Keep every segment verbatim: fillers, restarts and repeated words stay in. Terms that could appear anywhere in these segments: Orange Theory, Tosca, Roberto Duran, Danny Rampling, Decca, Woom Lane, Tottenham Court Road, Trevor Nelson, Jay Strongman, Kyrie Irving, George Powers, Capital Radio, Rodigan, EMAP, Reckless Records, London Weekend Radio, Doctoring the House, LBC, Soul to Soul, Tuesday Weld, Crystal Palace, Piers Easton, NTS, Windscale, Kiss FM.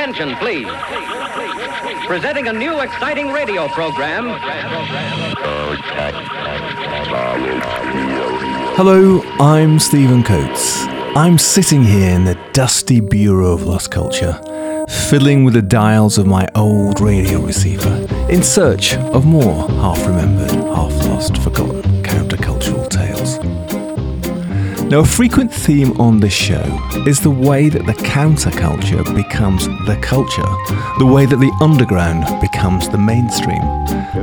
attention, please. Presenting a new exciting radio program. Hello, I'm Stephen Coates. I'm sitting here in the dusty Bureau of Lost Culture, fiddling with the dials of my old radio receiver in search of more half-remembered, half-lost, forgotten countercultural tales. Now, a frequent theme on this show is the way that the counterculture becomes the culture, the way that the underground becomes the mainstream.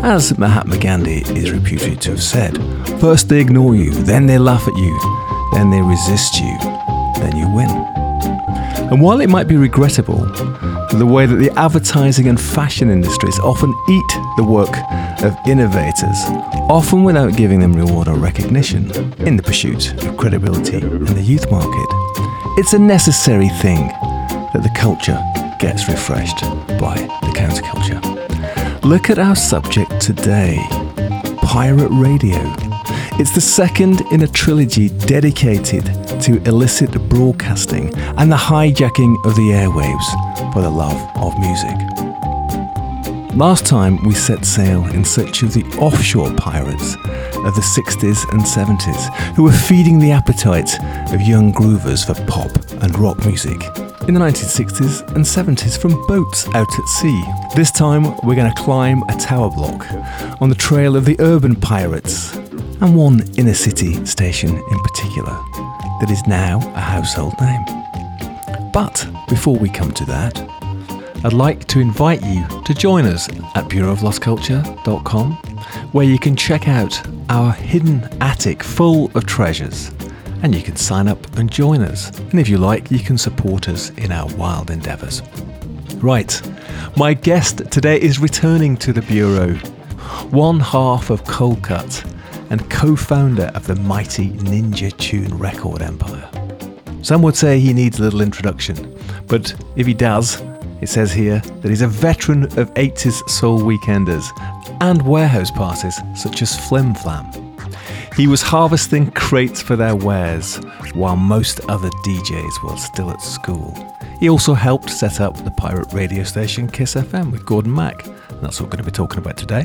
As Mahatma Gandhi is reputed to have said, first they ignore you, then they laugh at you, then they resist you, then you win. And while it might be regrettable, the way that the advertising and fashion industries often eat the work of innovators, often without giving them reward or recognition, in the pursuit of credibility in the youth market, it's a necessary thing that the culture gets refreshed by the counterculture. Look at our subject today, pirate radio. It's the second in a trilogy dedicated to illicit broadcasting and the hijacking of the airwaves for the love of music. Last time we set sail in search of the offshore pirates of the sixties and seventies who were feeding the appetite of young groovers for pop and rock music in the nineteen sixties and seventies from boats out at sea. This time we're going to climb a tower block on the trail of the urban pirates and one inner city station in particular that is now a household name. But before we come to that, I'd like to invite you to join us at bureau of lost culture dot com, where you can check out our hidden attic full of treasures, and you can sign up and join us. And if you like, you can support us in our wild endeavours. Right, my guest today is returning to the Bureau, one half of Cold Cut, and co-founder of the mighty Ninja Tune record empire. Some would say he needs a little introduction, but if he does, it says here that he's a veteran of eighties soul weekenders and warehouse parties such as Flim Flam. He was harvesting crates for their wares while most other D Js were still at school. He also helped set up the pirate radio station Kiss F M with Gordon Mack. That's what we're going to be talking about today,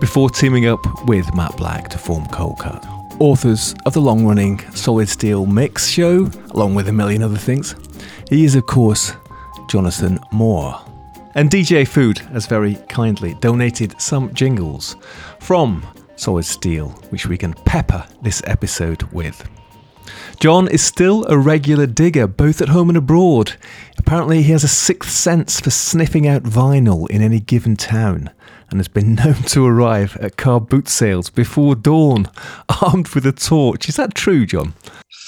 before teaming up with Matt Black to form Cold Cut, authors of the long-running Solid Steel Mix show, along with a million other things. He is, of course, Jonathan Moore. And D J Food has very kindly donated some jingles from Solid Steel, which we can pepper this episode with. John is still a regular digger, both at home and abroad. Apparently he has a sixth sense for sniffing out vinyl in any given town and has been known to arrive at car boot sales before dawn, armed with a torch. Is that true, John?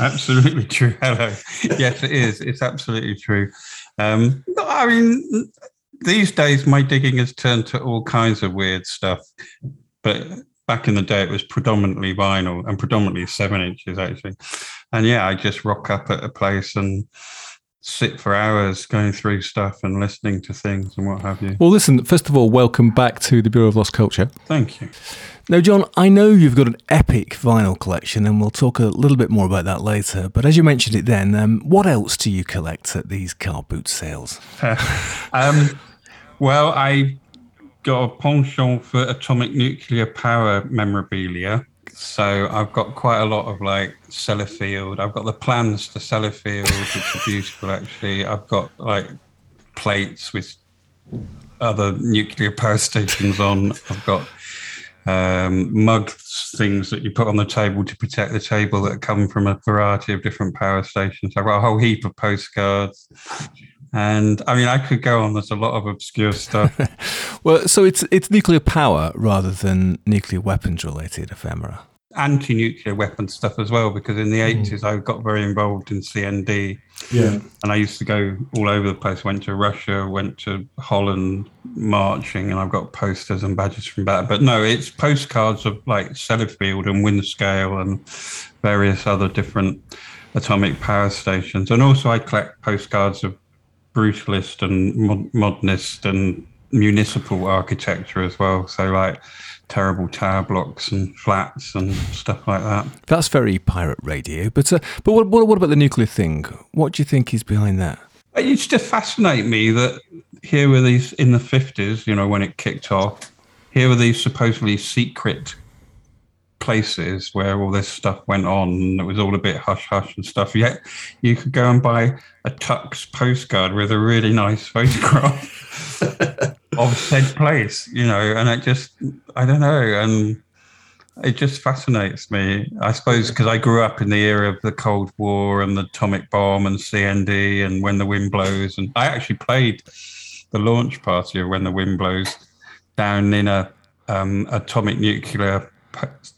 Absolutely true. Hello. Yes, it is. It's absolutely true. Um, I mean, these days my digging has turned to all kinds of weird stuff, but back in the day, it was predominantly vinyl and predominantly seven inches, actually. And yeah, I just rock up at a place and sit for hours going through stuff and listening to things and what have you. Well, listen, first of all, welcome back to the Bureau of Lost Culture. Thank you. Now, John, I know you've got an epic vinyl collection, and we'll talk a little bit more about that later. But as you mentioned it then, um, what else do you collect at these car boot sales? Uh, um, well, I... got a penchant for atomic nuclear power memorabilia. So I've got quite a lot of like Sellafield. I've got the plans to Sellafield, which are beautiful actually. I've got like plates with other nuclear power stations on. I've got um, mugs, things that you put on the table to protect the table that come from a variety of different power stations. I've got a whole heap of postcards. And I mean, I could go on. There's a lot of obscure stuff. Well, so it's it's nuclear power rather than nuclear weapons related ephemera. Anti-nuclear weapon stuff as well, because in the mm. eighties I got very involved in C N D. Yeah. And I used to go all over the place. Went to Russia, went to Holland, marching, and I've got posters and badges from that. But no, it's postcards of like Sellafield and Windscale and various other different atomic power stations. And also I collect postcards of brutalist and mod- modernist and municipal architecture as well. So like terrible tower blocks and flats and stuff like that. That's very pirate radio. But uh, but what, what what about the nuclear thing? What do you think is behind that? It used to fascinate me that here were these, in the fifties, you know, when it kicked off, here were these supposedly secret places where all this stuff went on, and it was all a bit hush-hush and stuff. Yet you could go and buy a Tux postcard with a really nice photograph of said place, you know, and it just, I don't know, and it just fascinates me, I suppose, because I grew up in the era of the Cold War and the atomic bomb and C N D and When the Wind Blows, and I actually played the launch party of When the Wind Blows down in a um, atomic nuclear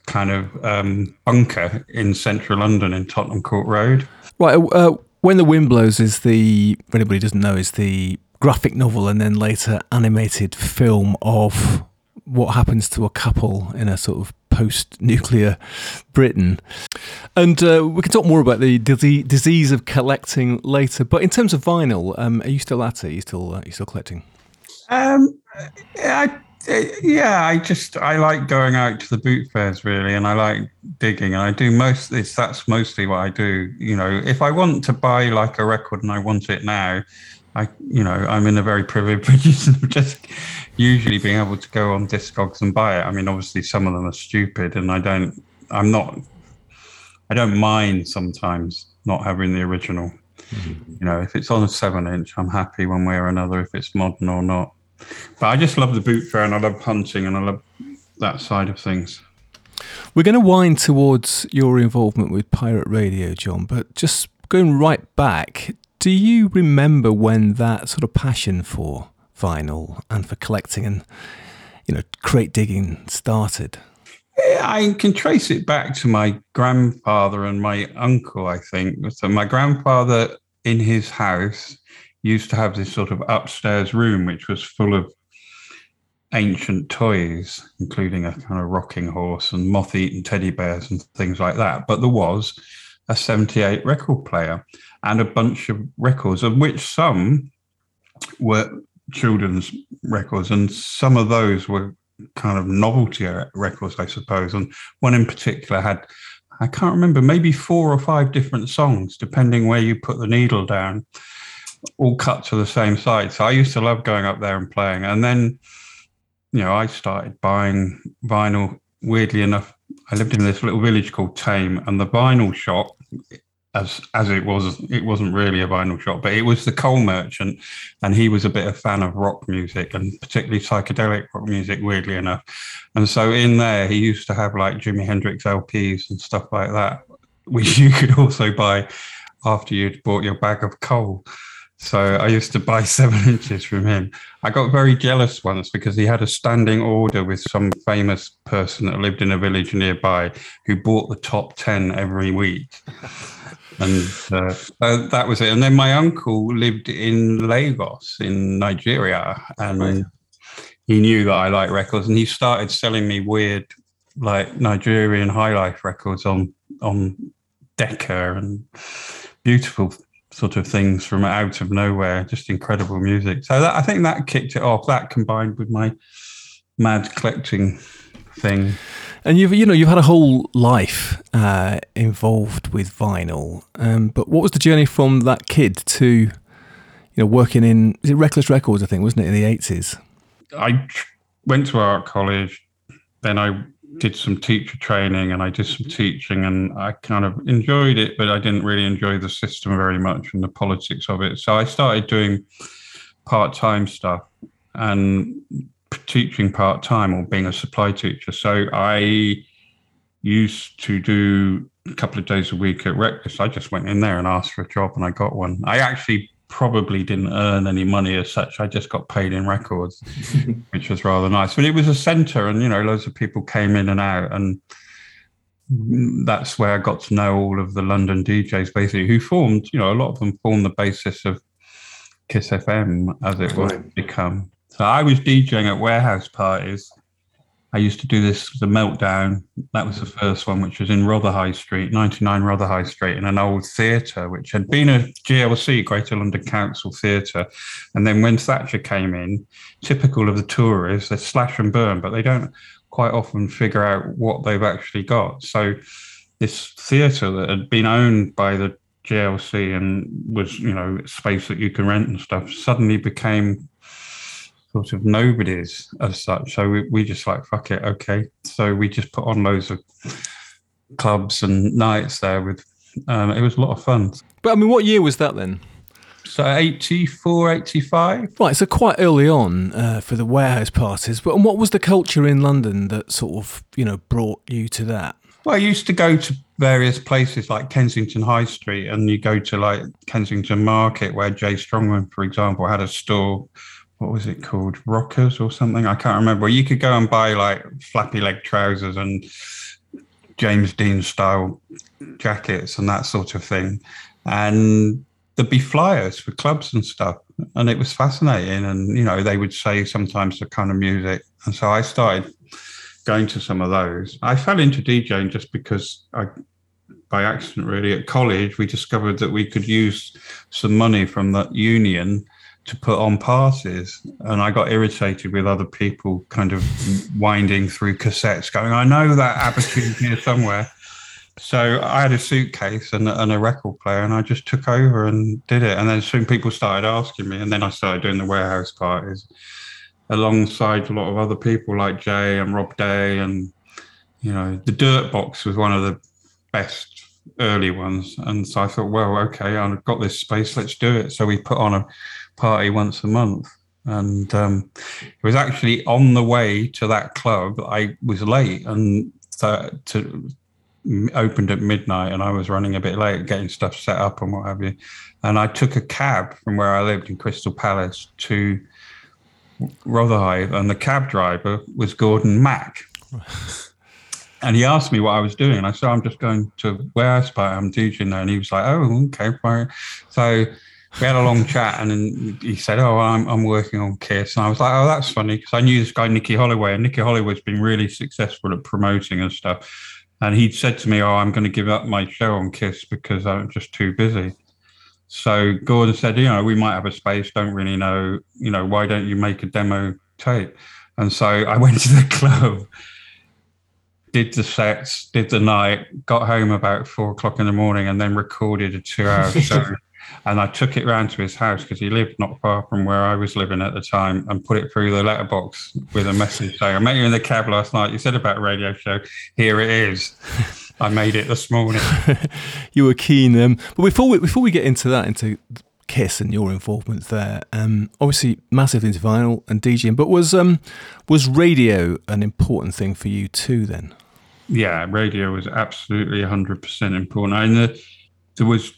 kind of um, bunker in central London in Tottenham Court Road. Right, uh, When the Wind Blows is the, if anybody doesn't know, is the graphic novel and then later animated film of what happens to a couple in a sort of post-nuclear Britain. And uh, we can talk more about the d- disease of collecting later, but in terms of vinyl, um, are you still at it? Are you still, uh, are you still collecting? Um, I, yeah, I just, I like going out to the boot fairs, really, and I like digging, and I do most, it's, that's mostly what I do. You know, if I want to buy like a record and I want it now, I, you know, I'm in a very privileged position of just usually being able to go on Discogs and buy it. I mean, obviously some of them are stupid, and I don't, I'm not, I don't mind sometimes not having the original. Mm-hmm. You know, if it's on a seven inch, I'm happy one way or another if it's modern or not. But I just love the boot fair, and I love hunting, and I love that side of things. We're going to wind towards your involvement with Pirate Radio, John, but just going right back, do you remember when that sort of passion for vinyl and for collecting and, you know, crate digging started? I can trace it back to my grandfather and my uncle, I think. So my grandfather, in his house, used to have this sort of upstairs room which was full of ancient toys, including a kind of rocking horse and moth-eaten teddy bears and things like that. But there was a seventy-eight record player and a bunch of records, of which some were children's records, and some of those were kind of novelty records, I suppose. And one in particular had, I can't remember, maybe four or five different songs, depending where you put the needle down, all cut to the same side. So I used to love going up there and playing. And then, you know, I started buying vinyl, weirdly enough. I lived in this little village called Tame, and the vinyl shop, as as it was, it wasn't really a vinyl shop, but it was the coal merchant, and he was a bit of a fan of rock music, and particularly psychedelic rock music, weirdly enough. And so in there, he used to have like Jimi Hendrix L Ps and stuff like that, which you could also buy after you'd bought your bag of coal. So I used to buy seven inches from him. I got very jealous once because he had a standing order with some famous person that lived in a village nearby who bought the top ten every week. And uh, uh, that was it. And then my uncle lived in Lagos in Nigeria, and he knew that I liked records, and he started selling me weird, like, Nigerian high life records on, on Decca and beautiful sort of things from out of nowhere, just incredible music. So that, I think that kicked it off, that combined with my mad collecting thing. And you've, you know, you've had a whole life uh, involved with vinyl. Um, but what was the journey from that kid to, you know, working in, is it Reckless Records, I think, wasn't it, in the eighties? I went to art college, then I did some teacher training, and I did some teaching, and I kind of enjoyed it, but I didn't really enjoy the system very much and the politics of it. So I started doing part-time stuff and teaching part-time, or being a supply teacher. So I used to do a couple of days a week at Reckless. I just went in there and asked for a job, and I got one. I actually probably didn't earn any money as such. I just got paid in records, which was rather nice. But it was a centre, and, you know, loads of people came in and out, and that's where I got to know all of the London D Js, basically, who formed, you know, a lot of them formed the basis of Kiss F M, as it was become. So I was DJing at warehouse parties. I used to do this, The Meltdown. That was the first one, which was in Rotherhithe Street, ninety-nine Rotherhithe Street, in an old theatre, which had been a G L C, Greater London Council Theatre. And then when Thatcher came in, typical of the Tories, they slash and burn, but they don't quite often figure out what they've actually got. So this theatre that had been owned by the G L C and was, you know, space that you can rent and stuff, suddenly became sort of nobody's as such. So we, we just like, fuck it, okay. So we just put on loads of clubs and nights there with, um, it was a lot of fun. But I mean, what year was that then? So eighty-four, eighty-five. Right, so quite early on uh, for the warehouse parties. But and what was the culture in London that sort of, you know, brought you to that? Well, I used to go to various places like Kensington High Street, and you go to like Kensington Market where Jay Strongman, for example, had a store. What was it called? Rockers or something? I can't remember. You could go and buy like flappy leg trousers and James Dean style jackets and that sort of thing. And there'd be flyers for clubs and stuff. And it was fascinating. And, you know, they would say sometimes the kind of music. And so I started going to some of those. I fell into DJing just because I, by accident really, at college, we discovered that we could use some money from that union to put on parties. And I got irritated with other people kind of winding through cassettes going, I know that abertune's here somewhere. So I had a suitcase and, and a record player, and I just took over and did it. And then soon people started asking me, and then I started doing the warehouse parties alongside a lot of other people like Jay and Rob Day. And, you know, the Dirt Box was one of the best early ones. And so I thought, well, okay, I've got this space, let's do it. So we put on a party once a month. And um, it was actually on the way to that club. I was late and th- to... opened at midnight, and I was running a bit late getting stuff set up and what have you, and I took a cab from where I lived in Crystal Palace to Rotherhithe, and the cab driver was Gordon Mack. And he asked me what I was doing, and I said, I'm just going to warehouse party, I'm DJing there. And he was like, oh, okay, fine. So we had a long chat, and then he said, oh, I'm I'm working on Kiss. And I was like, oh, that's funny, because I knew this guy Nicky Holloway, and Nicky Holloway's been really successful at promoting and stuff. And he'd said to me, oh, I'm going to give up my show on Kiss because I'm just too busy. So Gordon said, you know, we might have a space, don't really know, you know, why don't you make a demo tape? And so I went to the club, did the sets, did the night, got home about four o'clock in the morning, and then recorded a two-hour show. And I took it round to his house because he lived not far from where I was living at the time, and put it through the letterbox with a message saying, I met you in the cab last night. You said about a radio show. Here it is. I made it this morning. You were keen. Um, but before we, before we get into that, into Kiss and your involvement there, um, obviously massive into vinyl and DJing, but was um, was radio an important thing for you too then? Yeah, radio was absolutely one hundred percent important. I mean, the, there was...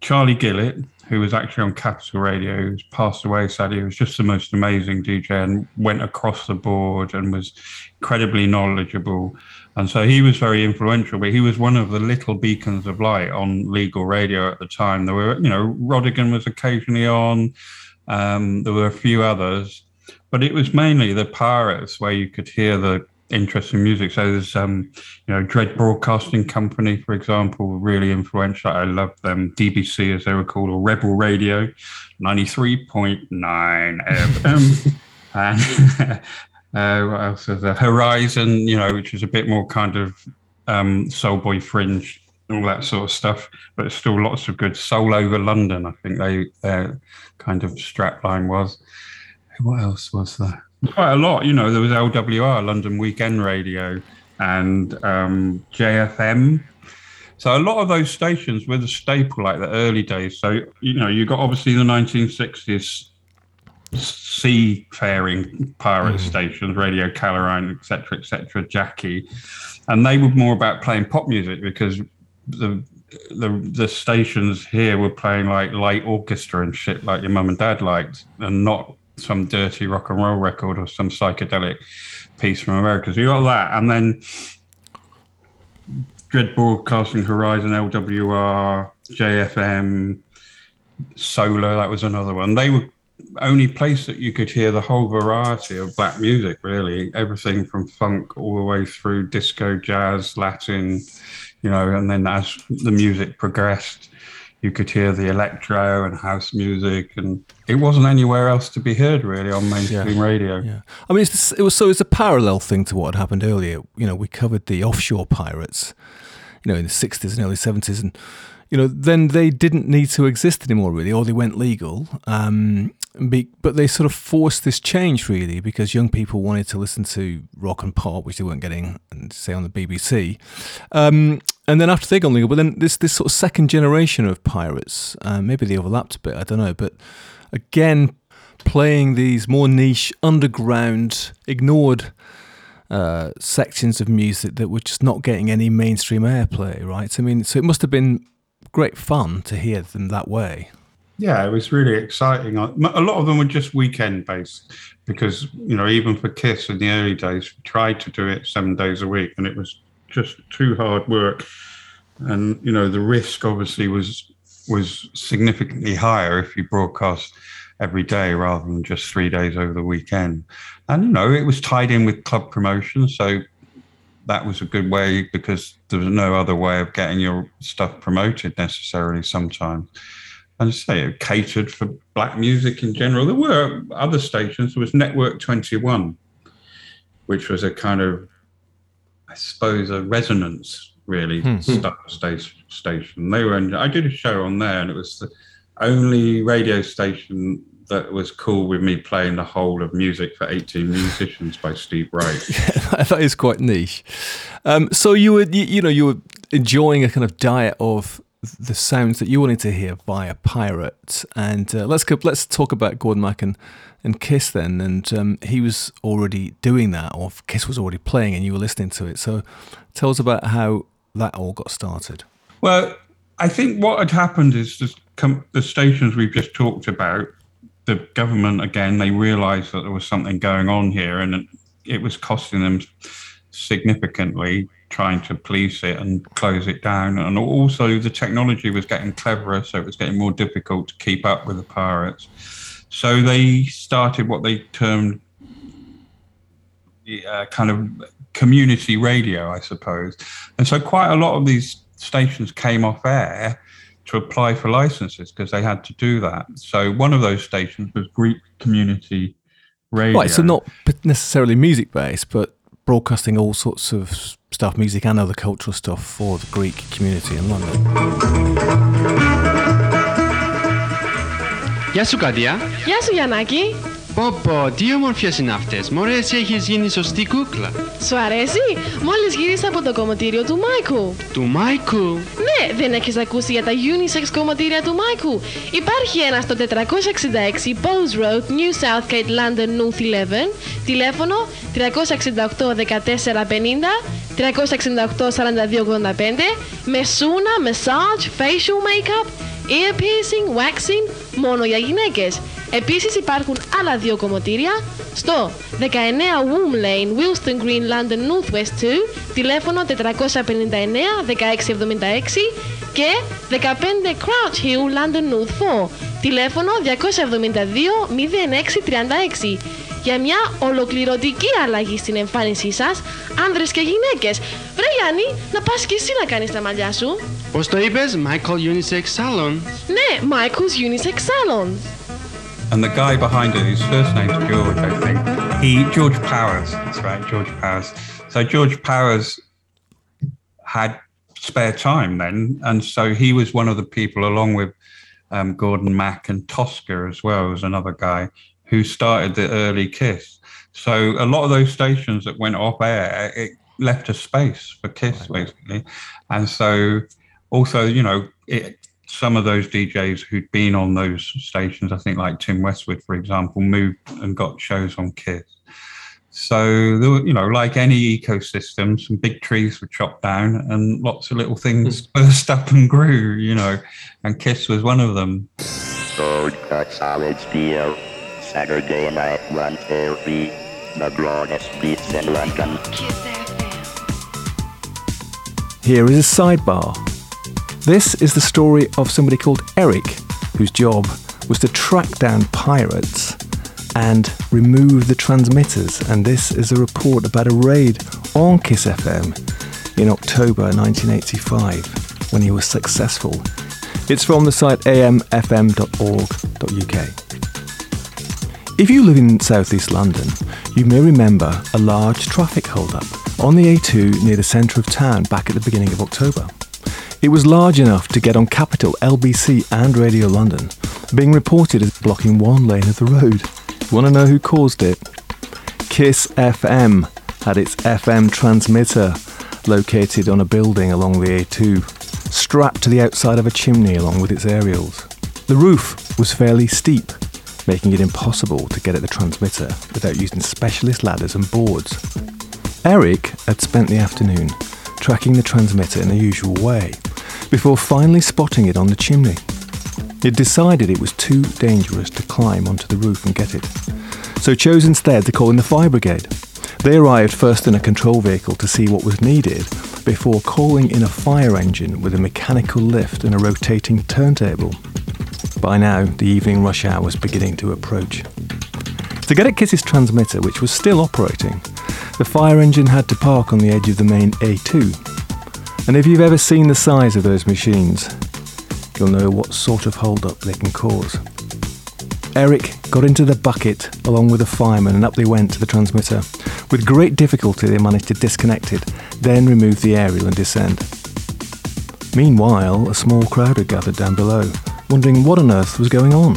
Charlie Gillett, who was actually on Capital Radio, who's passed away sadly, he was just the most amazing D J and went across the board and was incredibly knowledgeable. And so he was very influential, but he was one of the little beacons of light on legal radio at the time. There were, you know, Rodigan was occasionally on, um, there were a few others, but it was mainly the Pirates where you could hear the interesting music. So there's um you know Dread Broadcasting Company, for example, really influential. I love them. D B C as they were called, or Rebel Radio ninety-three point nine F M. And uh, what else is there? Horizon, you know, which is a bit more kind of um soul boy fringe, all that sort of stuff, but still lots of good. Soul Over London, I think they their kind of strap line was. What else was there? Quite a lot, you know. There was L W R, London Weekend Radio, and um, J F M. So a lot of those stations were the staple, like the early days. So, you know, you got obviously the nineteen sixties seafaring pirate mm. stations, Radio Caroline, et cetera, et cetera, Jackie, and they were more about playing pop music because the the the stations here were playing like light orchestra and shit like your mum and dad liked, and not some dirty rock and roll record or some psychedelic piece from America. So you got that, and then Dread Broadcasting, Horizon, L W R, J F M, Solar, that was another one. They were only place that you could hear the whole variety of black music, really. Everything from funk all the way through disco, jazz, Latin, you know, and then as the music progressed, you could hear the electro and house music, and it wasn't anywhere else to be heard really on mainstream yeah. radio. Yeah, I mean, it's, it was so it's a parallel thing to what had happened earlier. You know, we covered the offshore pirates, you know, in the sixties and early seventies, and you know, then they didn't need to exist anymore, really, or they went legal. Um, be, but they sort of forced this change, really, because young people wanted to listen to rock and pop, which they weren't getting, say, on the B B C. Um, and then after they got legal, but then this, this sort of second generation of pirates, uh, maybe they overlapped a bit, I don't know, but again, playing these more niche, underground, ignored uh, sections of music that were just not getting any mainstream airplay, right? I mean, so it must have been great fun to hear them that way. Yeah, it was really exciting. A lot of them were just weekend based because, you know, even for Kiss in the early days, we tried to do it seven days a week and it was just too hard work. And, you know, the risk obviously was was significantly higher if you broadcast every day rather than just three days over the weekend. And, you know, it was tied in with club promotion, so that was a good way because there was no other way of getting your stuff promoted necessarily sometimes. And as I say, it catered for black music in general. There were other stations. There was Network twenty-one, which was a kind of, I suppose, a Resonance, really, hmm. station. They were. I did a show on there, and it was the only radio station that was cool with me playing the whole of Music for eighteen Musicians by Steve Wright. Yeah, that is quite niche. Um, so you were, you, you know, you were enjoying a kind of diet of the sounds that you wanted to hear via pirate. And uh, let's go, let's talk about Gordon Mack and, and Kiss then. And um, he was already doing that, or Kiss was already playing, and you were listening to it. So tell us about how that all got started. Well, I think what had happened is the, com- the stations we've just talked about, the government, again, they realised that there was something going on here, and it, it was costing them significantly trying to police it and close it down. And also the technology was getting cleverer, so it was getting more difficult to keep up with the pirates. So they started what they termed the, uh, kind of community radio, I suppose. And so quite a lot of these stations came off air to apply for licenses because they had to do that. So one of those stations was Greek Community Radio. Right, so not necessarily music-based, but broadcasting all sorts of stuff, music and other cultural stuff for the Greek community in London. Γεια σου, Καντία. Γεια σου, Γιαννάκη. Πω πω, τι όμορφιες είναι αυτές. Μωρέ, εσύ έχεις γίνει σωστή κούκλα. Σου αρέσει? Μόλις γύρισα από το κομματήριο του Μάικου. Του Μάικου? Ναι, δεν έχεις ακούσει για τα unisex κομματήρια του Μάικου. Υπάρχει ένα στο four sixty-six Bowes Road, New Southgate, London, North eleven. Τηλέφωνο three six eight one four five zero, three six eight four two eight five. Με σούνα, massage, facial makeup, ear piercing, waxing, μόνο για γυναίκες. Επίσης υπάρχουν άλλα δύο κομμωτήρια στο nineteen Woom Lane, Wilston Green, London Northwest two, τηλέφωνο four five nine one six seven six και fifteen Crouch Hill, London North four, τηλέφωνο two seven two zero six three six. Για μια ολοκληρωτική αλλαγή στην εμφάνισή σας, άνδρες και γυναίκες. Βρε Γιάννη, να πας και εσύ να κάνεις τα μαλλιά σου. Πώς το είπες, Michael's Unisex Salon? Ναι, Michael's Unisex Salon. And the guy behind it, his first name's George, I think. He, George Powers, that's right, George Powers. So George Powers had spare time then, and so he was one of the people, along with um, Gordon Mack and Tosca as well, was another guy who started the early Kiss. So a lot of those stations that went off air, it left a space for Kiss, basically. And so also, you know, it... some of those D Js who'd been on those stations, I think like Tim Westwood, for example, moved and got shows on Kiss. So, there were, you know, like any ecosystem, some big trees were chopped down and lots of little things burst up and grew, you know, and Kiss was one of them. Cold Cut, Solid Steel, Saturday night, one thirty, the broadest streets in London. Here is a sidebar. This is the story of somebody called Eric, whose job was to track down pirates and remove the transmitters. And this is a report about a raid on Kiss F M in October nineteen eighty-five, when he was successful. It's from the site a m f m dot org dot u k. If you live in southeast London, you may remember a large traffic hold-up on the A two near the centre of town back at the beginning of October. It was large enough to get on Capital, L B C and Radio London, being reported as blocking one lane of the road. Want to know who caused it? Kiss F M had its F M transmitter located on a building along the A two, strapped to the outside of a chimney along with its aerials. The roof was fairly steep, making it impossible to get at the transmitter without using specialist ladders and boards. Eric had spent the afternoon tracking the transmitter in the usual way, before finally spotting it on the chimney. He decided it was too dangerous to climb onto the roof and get it, so chose instead to call in the fire brigade. They arrived first in a control vehicle to see what was needed, before calling in a fire engine with a mechanical lift and a rotating turntable. By now, the evening rush hour was beginning to approach. To get at Kiss's transmitter, which was still operating, the fire engine had to park on the edge of the main A two. And if you've ever seen the size of those machines, you'll know what sort of hold-up they can cause. Eric got into the bucket along with a fireman and up they went to the transmitter. With great difficulty, they managed to disconnect it, then remove the aerial and descend. Meanwhile, a small crowd had gathered down below, wondering what on earth was going on.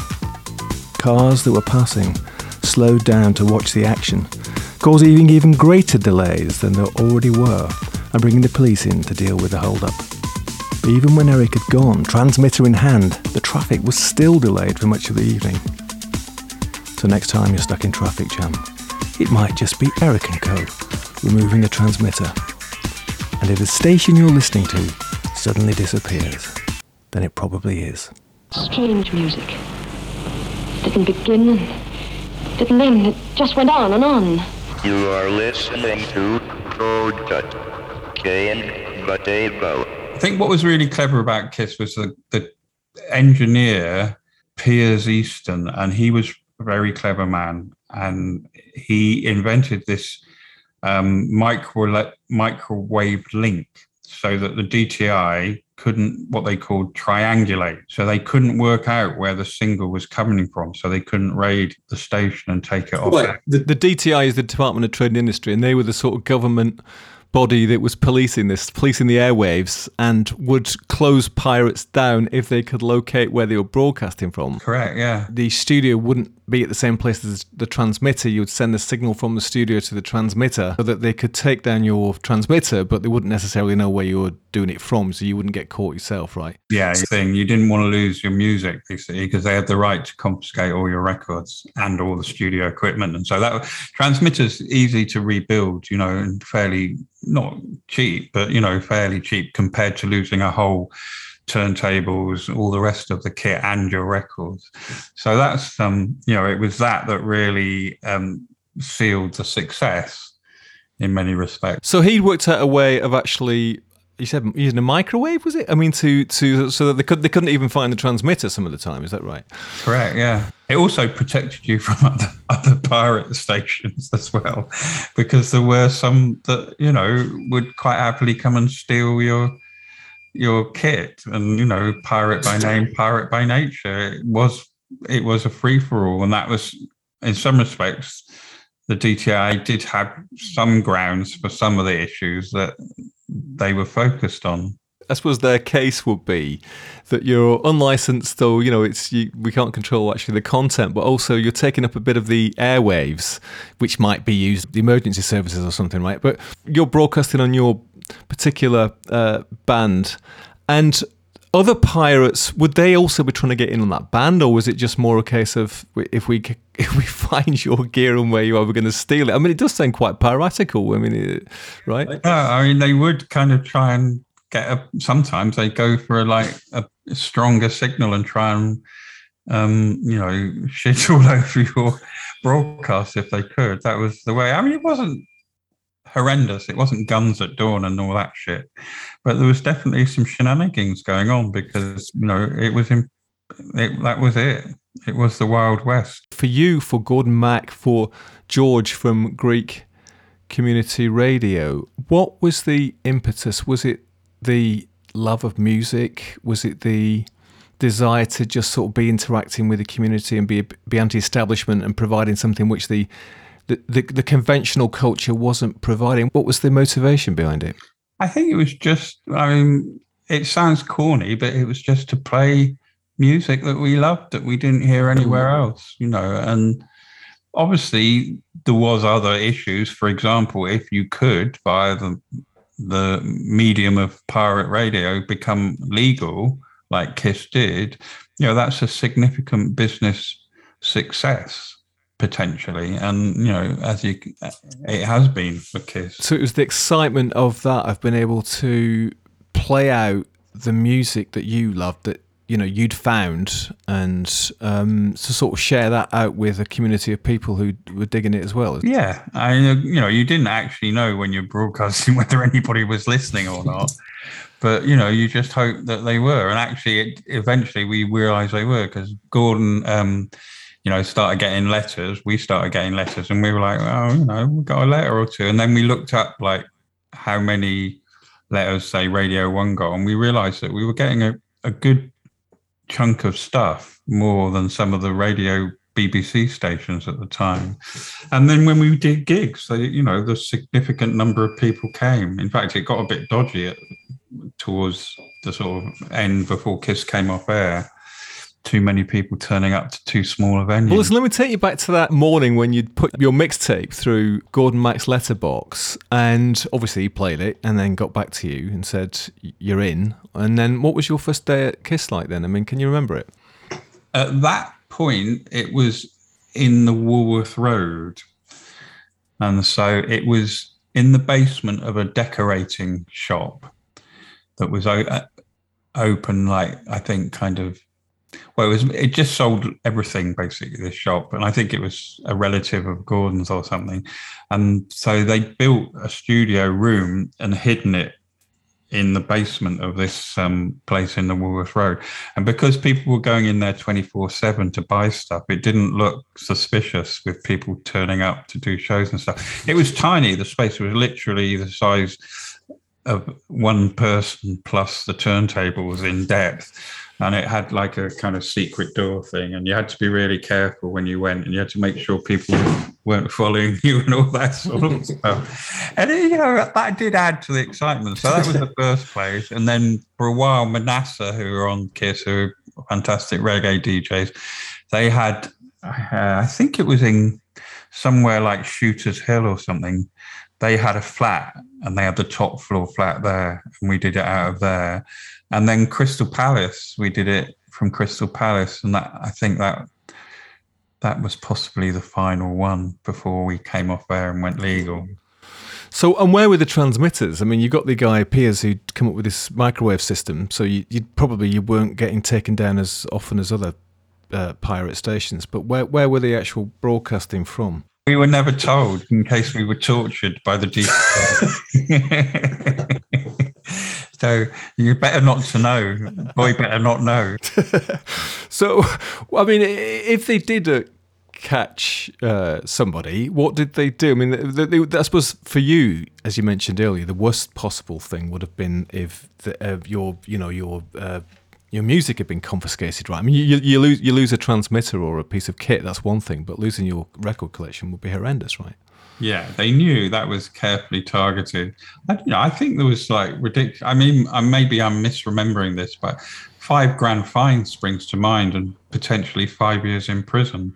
Cars that were passing slowed down to watch the action, causing even greater delays than there already were and bringing the police in to deal with the hold-up. Even when Eric had gone, transmitter in hand, the traffic was still delayed for much of the evening. So next time you're stuck in traffic jam, it might just be Eric and Co. removing a transmitter. And if the station you're listening to suddenly disappears, then it probably is. Strange music. It didn't begin, it didn't end, it just went on and on. You are listening to Cold Cut, Kane Vadebo. I think what was really clever about Kiss was the, the engineer, Piers Easton, and he was a very clever man, and he invented this um, micro- microwave link so that the D T I couldn't, what they called, triangulate. So they couldn't work out where the single was coming from, so they couldn't raid the station and take it off. Right. The, the D T I is the Department of Trade and Industry, and they were the sort of government body that was policing this, policing the airwaves, and would close pirates down if they could locate where they were broadcasting from. Correct, yeah. The studio wouldn't be at the same place as the transmitter. You would send the signal from the studio to the transmitter so that they could take down your transmitter, but they wouldn't necessarily know where you were doing it from, so you wouldn't get caught yourself, right? Yeah, thing. You didn't want to lose your music, basically, because they had the right to confiscate all your records and all the studio equipment. And so that transmitter's easy to rebuild, you know, and fairly, not cheap, but, you know, fairly cheap compared to losing a whole turntables, all the rest of the kit and your records. So that's, um, you know, it was that that really um, sealed the success in many respects. So he worked out a way of actually, you said using a microwave, was it? I mean, to, to so that they, could, they couldn't even find the transmitter some of the time, is that right? Correct, yeah. It also protected you from other, other pirate stations as well, because there were some that, you know, would quite happily come and steal your your kit. And, you know, pirate by name, pirate by nature, it was it was a free-for-all. And that was, in some respects, the D T I did have some grounds for some of the issues that they were focused on. I suppose their case would be that you're unlicensed, though, you know, it's you, we can't control actually the content, but also you're taking up a bit of the airwaves, which might be used, the emergency services or something, right? But you're broadcasting on your particular uh, band, and other pirates, would they also be trying to get in on that band, or was it just more a case of if we if we find your gear and where you are, we're going to steal it? I mean, it does sound quite piratical. I mean, it, right? Yeah, I mean, they would kind of try and get a, sometimes they go for a, like a stronger signal and try and um, you know, shit all over your broadcast if they could. That was the way. I mean, it wasn't horrendous. It wasn't guns at dawn and all that shit, but there was definitely some shenanigans going on because, you know, it was in, it, that was it. It was the Wild West. For you, for Gordon Mack, for George from Greek Community Radio, what was the impetus? Was it the love of music? Was it the desire to just sort of be interacting with the community and be be anti-establishment and providing something which the The, the, the conventional culture wasn't providing? What was the motivation behind it? I think it was just, I mean, it sounds corny, but it was just to play music that we loved, that we didn't hear anywhere else, you know. And obviously there was other issues. For example, if you could, via the the medium of pirate radio, become legal like Kiss did, you know, that's a significant business success potentially. And, you know, as you, it has been for Kiss. So it was the excitement of that, of being able to play out the music that you loved, that, you know, you'd found, and um, to sort of share that out with a community of people who were digging it as well. Yeah. I, you know, you didn't actually know when you're broadcasting whether anybody was listening or not, but, you know, you just hope that they were. And actually, it, eventually we realised they were, because Gordon, um, you know, started getting letters. We started getting letters, and we were like, oh, you know, we got a letter or two. And then we looked up, like, how many letters, say, Radio One got, and we realised that we were getting a, a good chunk of stuff, more than some of the radio B B C stations at the time. And then when we did gigs, so, you know, the significant number of people came. In fact, it got a bit dodgy at, towards the sort of end before Kiss came off air. Too many people turning up to too small a venue. Well, listen, let me take you back to that morning when you'd put your mixtape through Gordon Mack's letterbox, and obviously he played it and then got back to you and said, you're in. And then what was your first day at Kiss like then? I mean, can you remember it? At that point, it was in the Walworth Road. And so it was in the basement of a decorating shop that was o- open, like, I think, kind of, well, it was, it just sold everything, basically, this shop. And I think it was a relative of Gordon's or something. And so they built a studio room and hidden it in the basement of this um, place in the Woolworth Road. And because people were going in there twenty-four seven to buy stuff, it didn't look suspicious with people turning up to do shows and stuff. It was tiny. The space was literally the size of one person plus the turntables in depth. And it had like a kind of secret door thing, and you had to be really careful when you went, and you had to make sure people weren't following you and all that sort of stuff. And, you know, that did add to the excitement. So that was the first place. And then for a while, Manasseh, who were on Kiss, who were fantastic reggae D Js, they had, uh, I think it was in somewhere like Shooter's Hill or something, they had a flat, and they had the top floor flat there, and we did it out of there. And then Crystal Palace, we did it from Crystal Palace, and that, I think that that was possibly the final one before we came off air and went legal. So, and where were the transmitters? I mean, you got the guy Piers who'd come up with this microwave system, so you, you'd probably you weren't getting taken down as often as other uh, pirate stations. But where where were the actual broadcasting from? We were never told, in case we were tortured by the D J. So you better not to know. Boy, better not know. So, I mean, if they did uh, catch uh, somebody, what did they do? I mean, they, they, they, I suppose for you, as you mentioned earlier, the worst possible thing would have been if the, uh, your, you know, your uh, your music had been confiscated, right? I mean, you, you lose you lose a transmitter or a piece of kit, that's one thing, but losing your record collection would be horrendous, right? Yeah, they knew that was carefully targeted. I, you know, I think there was like ridiculous. I mean, maybe I'm misremembering this, but five grand fine springs to mind, and potentially five years in prison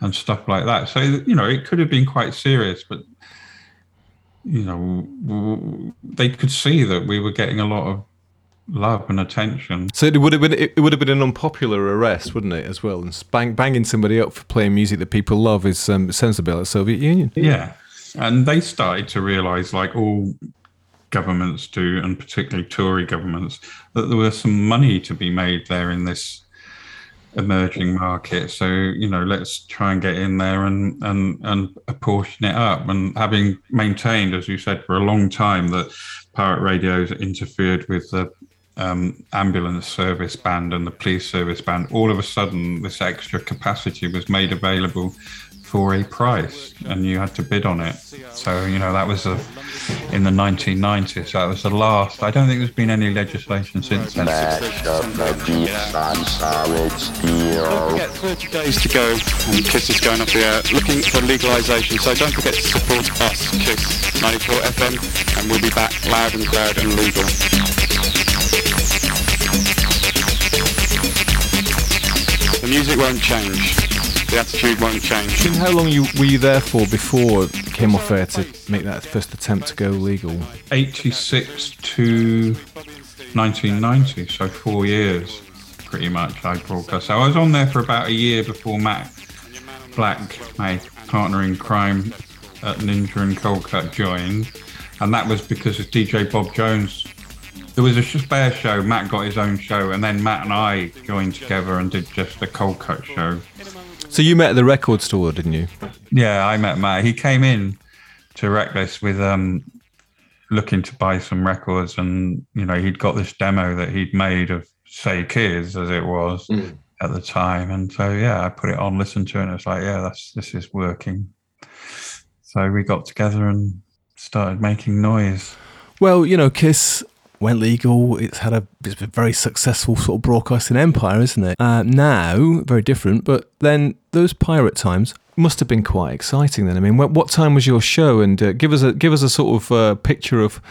and stuff like that. So, you know, it could have been quite serious, but, you know, they could see that we were getting a lot of love and attention. So it would have been it would have been an unpopular arrest, wouldn't it, as well? And bang, banging somebody up for playing music that people love is um, sounds a bit like the Soviet Union. Yeah, and they started to realise, like all governments do, and particularly Tory governments, that there was some money to be made there in this emerging market. So, you know, let's try and get in there and and and apportion it up. And having maintained, as you said, for a long time that pirate radios interfered with the Um, ambulance service band and the police service band, all of a sudden this extra capacity was made available for a price, and you had to bid on it. So, you know, that was a, in the nineteen nineties, that was the last. I don't think there's been any legislation since then. Mash up the beats on Solid Steel. Don't forget, thirty days to go, and Kiss is going up here looking for legalisation, so don't forget to support us, Kiss ninety-four F M, and we'll be back loud and proud and legal. music won't change. The attitude won't change. And how long you, were you there for before it came off air to make that first attempt to go legal? eighty-six to nineteen ninety, so four years, pretty much, I broadcast. So I was on there for about a year before Matt Black, my partner in crime at Ninja and Cold Cut, joined. And that was because of D J Bob Jones. There was a spare show, Matt got his own show, and then Matt and I joined together and did just a Cold Cut show. So you met at the record store, didn't you? Yeah, I met Matt. He came in to Reckless with um, looking to buy some records, and you know he'd got this demo that he'd made of Say Kids, as it was mm. at the time. And so yeah, I put it on, listened to it, and I was like, yeah, that's this is working. So we got together and started making noise. Well, you know, Kiss went legal. It's had a, it's a very successful sort of broadcasting empire, isn't it? Uh, now, very different, but then those pirate times must have been quite exciting then. I mean, what, what time was your show? And uh, give us a give us a sort of uh, picture of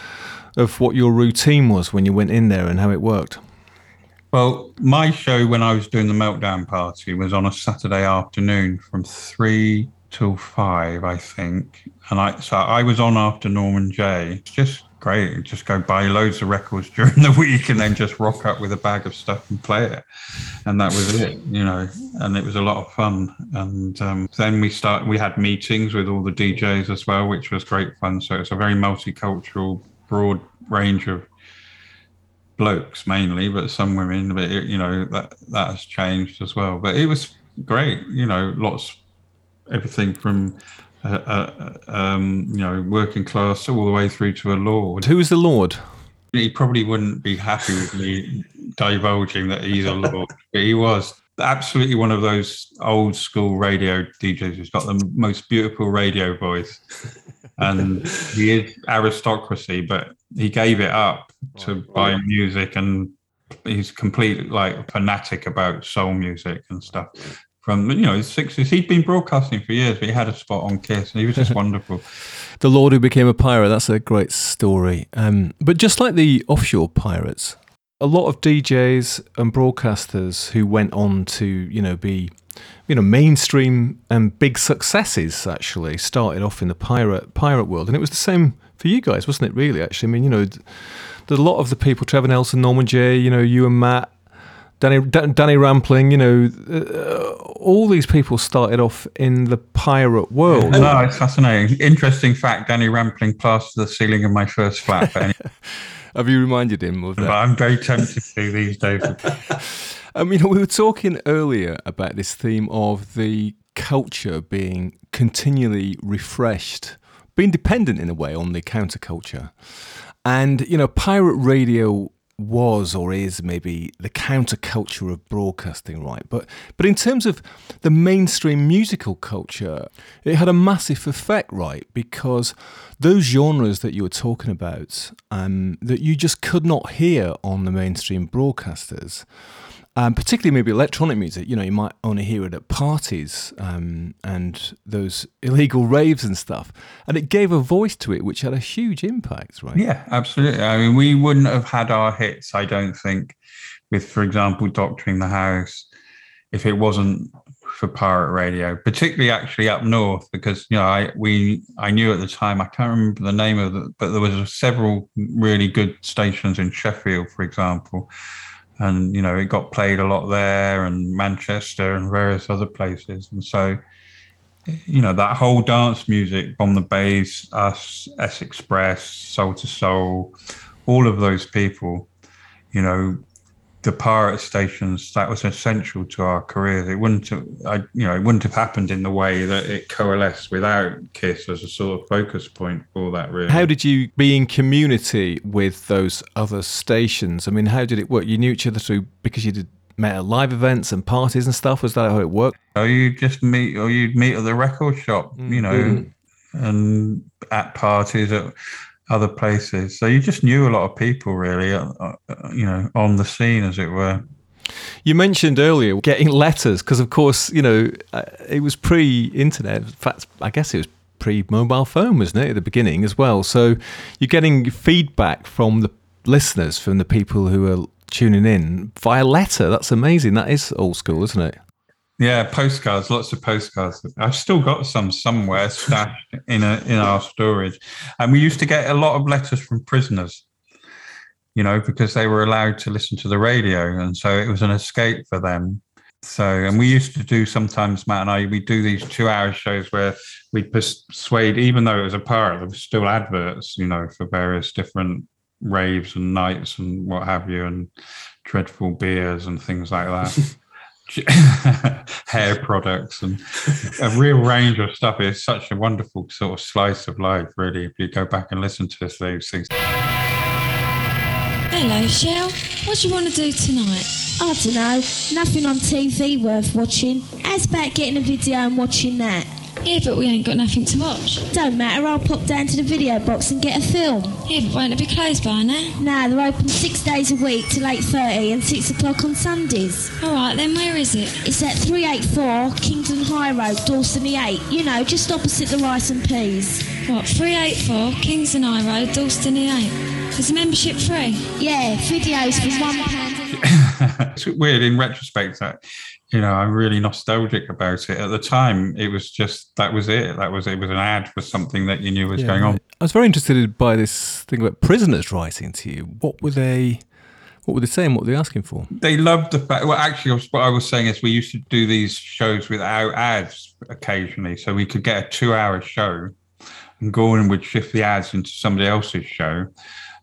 of what your routine was when you went in there and how it worked. Well, my show when I was doing the Meltdown Party was on a Saturday afternoon from three till five, I think. And I so I was on after Norman Jay. It's just great. Just go buy loads of records during the week and then just rock up with a bag of stuff and play it. And that was it, you know, and it was a lot of fun. And um, then we start, we had meetings with all the D Js as well, which was great fun. So it's a very multicultural, broad range of blokes mainly, but some women, but it, you know, that, that has changed as well. But it was great, you know, lots, everything from Uh, uh, um, you know, working class all the way through to a lord. Who is the lord? He probably wouldn't be happy with me divulging that he's a lord, but he was absolutely one of those old school radio D Js who's got the most beautiful radio voice. And he is aristocracy, but he gave it up to buy music, and he's complete like fanatic about soul music and stuff. From, you know, his sixties. He'd been broadcasting for years, but he had a spot on Kiss, and he was just wonderful. The Lord Who Became a Pirate, that's a great story. Um, but just like the offshore pirates, a lot of D Js and broadcasters who went on to, you know, be, you know, mainstream and big successes actually started off in the pirate pirate world. And it was the same for you guys, wasn't it, really, actually? I mean, you know, there's a lot of the people, Trevor Nelson, Norman Jay, you know, you and Matt, Danny, Danny Rampling, you know, uh, all these people started off in the pirate world. No, it's fascinating. Interesting fact, Danny Rampling plastered the ceiling of my first flat. Have you reminded him of that? But I'm very tempted to these days. I mean, we were talking earlier about this theme of the culture being continually refreshed, being dependent in a way on the counterculture. And, you know, pirate radio was or is maybe the counterculture of broadcasting, right? But but in terms of the mainstream musical culture, it had a massive effect, right? Because those genres that you were talking about, um, that you just could not hear on the mainstream broadcasters, um, particularly maybe electronic music, you know, you might only hear it at parties um, and those illegal raves and stuff. And it gave a voice to it, which had a huge impact, right? Yeah, absolutely. I mean, we wouldn't have had our hits, I don't think, with, for example, Doctoring the House, if it wasn't for pirate radio, particularly actually up north, because, you know, I we I knew at the time, I can't remember the name of it, but there was several really good stations in Sheffield, for example. And, you know, it got played a lot there and Manchester and various other places. And so, you know, that whole dance music, Bomb the Bass, Us, S Express, Soul to Soul, all of those people, you know, the pirate stations, that was essential to our careers. It wouldn't have, I, you know, it wouldn't have happened in the way that it coalesced without Kiss as a sort of focus point for that, really. How did you be in community with those other stations? I mean, how did it work? You knew each other through, because you did met at live events and parties and stuff? Was that how it worked? Or you just meet, or you'd meet at the record shop, you know, mm-hmm. and at parties, at other places. So you just knew a lot of people, really, you know, on the scene, as it were. You mentioned earlier getting letters, because of course, you know, it was pre-internet. In fact, I guess it was pre-mobile phone, wasn't it, at the beginning as well? So you're getting feedback from the listeners, from the people who are tuning in via letter. That's amazing. That is old school, isn't it? Yeah, postcards, lots of postcards. I've still got some somewhere stashed in a, in our storage. And we used to get a lot of letters from prisoners, you know, because they were allowed to listen to the radio. And so it was an escape for them. So, and we used to do sometimes, Matt and I, we do these two-hour shows where we persuade, even though it was a pirate, there was still adverts, you know, for various different raves and nights and what have you, and dreadful beers and things like that. Hair products and a real range of stuff. It's such a wonderful sort of slice of life, really, if you go back and listen to those things. Hello, Shell. What do you want to do tonight? I don't know. Nothing on T V worth watching. How's about getting a video and watching that? Yeah, but we ain't got nothing to watch. Don't matter, I'll pop down to the video box and get a film. Yeah, but won't it be closed by now? No, they're open six days a week till eight thirty and six o'clock on Sundays. All right, then where is it? It's at three eighty-four Kingsland High Road, Dalston E eight. You know, just opposite the Rice and Peas. What, three eighty-four Kingsland High Road, Dalston E eight? Is the membership free? Yeah, videos for one pound. It's weird in retrospect that... You know, I'm really nostalgic about it. At the time, it was just, that was it. That was, it was an ad for something that you knew was yeah, going on. I was very interested by this thing about prisoners writing to you. What were they, what were they saying? What were they asking for? They loved the fact, well, actually, what I was saying is we used to do these shows without ads occasionally. So we could get a two-hour show and Gordon would shift the ads into somebody else's show.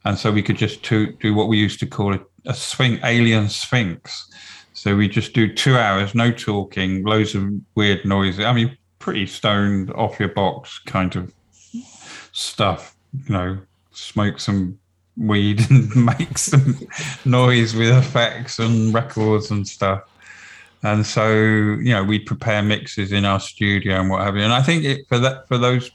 And so we could just to, do what we used to call a, a sphinx, alien sphinx. So we just do two hours, no talking, loads of weird noises. I mean, pretty stoned, off your box kind of stuff, you know, smoke some weed and make some noise with effects and records and stuff. And so, you know, we'd prepare mixes in our studio and what have you. And I think it, for that, for those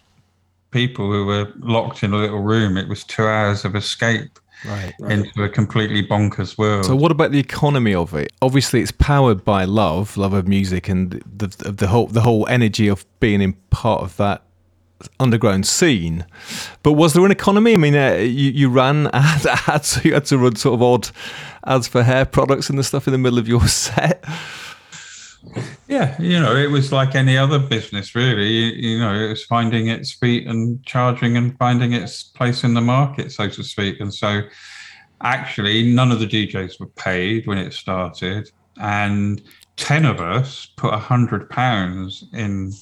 people who were locked in a little room, it was two hours of escape. Right, right. Into a completely bonkers world. So what about the economy of it? Obviously, it's powered by love, love of music, and the the, the whole the whole energy of being in part of that underground scene. But was there an economy? I mean, uh, you you ran ads, ads, so you had to run sort of odd ads for hair products and the stuff in the middle of your set. Yeah, you know, it was like any other business, really. You, you know, it was finding its feet and charging and finding its place in the market, so to speak. And so actually none of the D Js were paid when it started. And ten of us put a hundred pounds in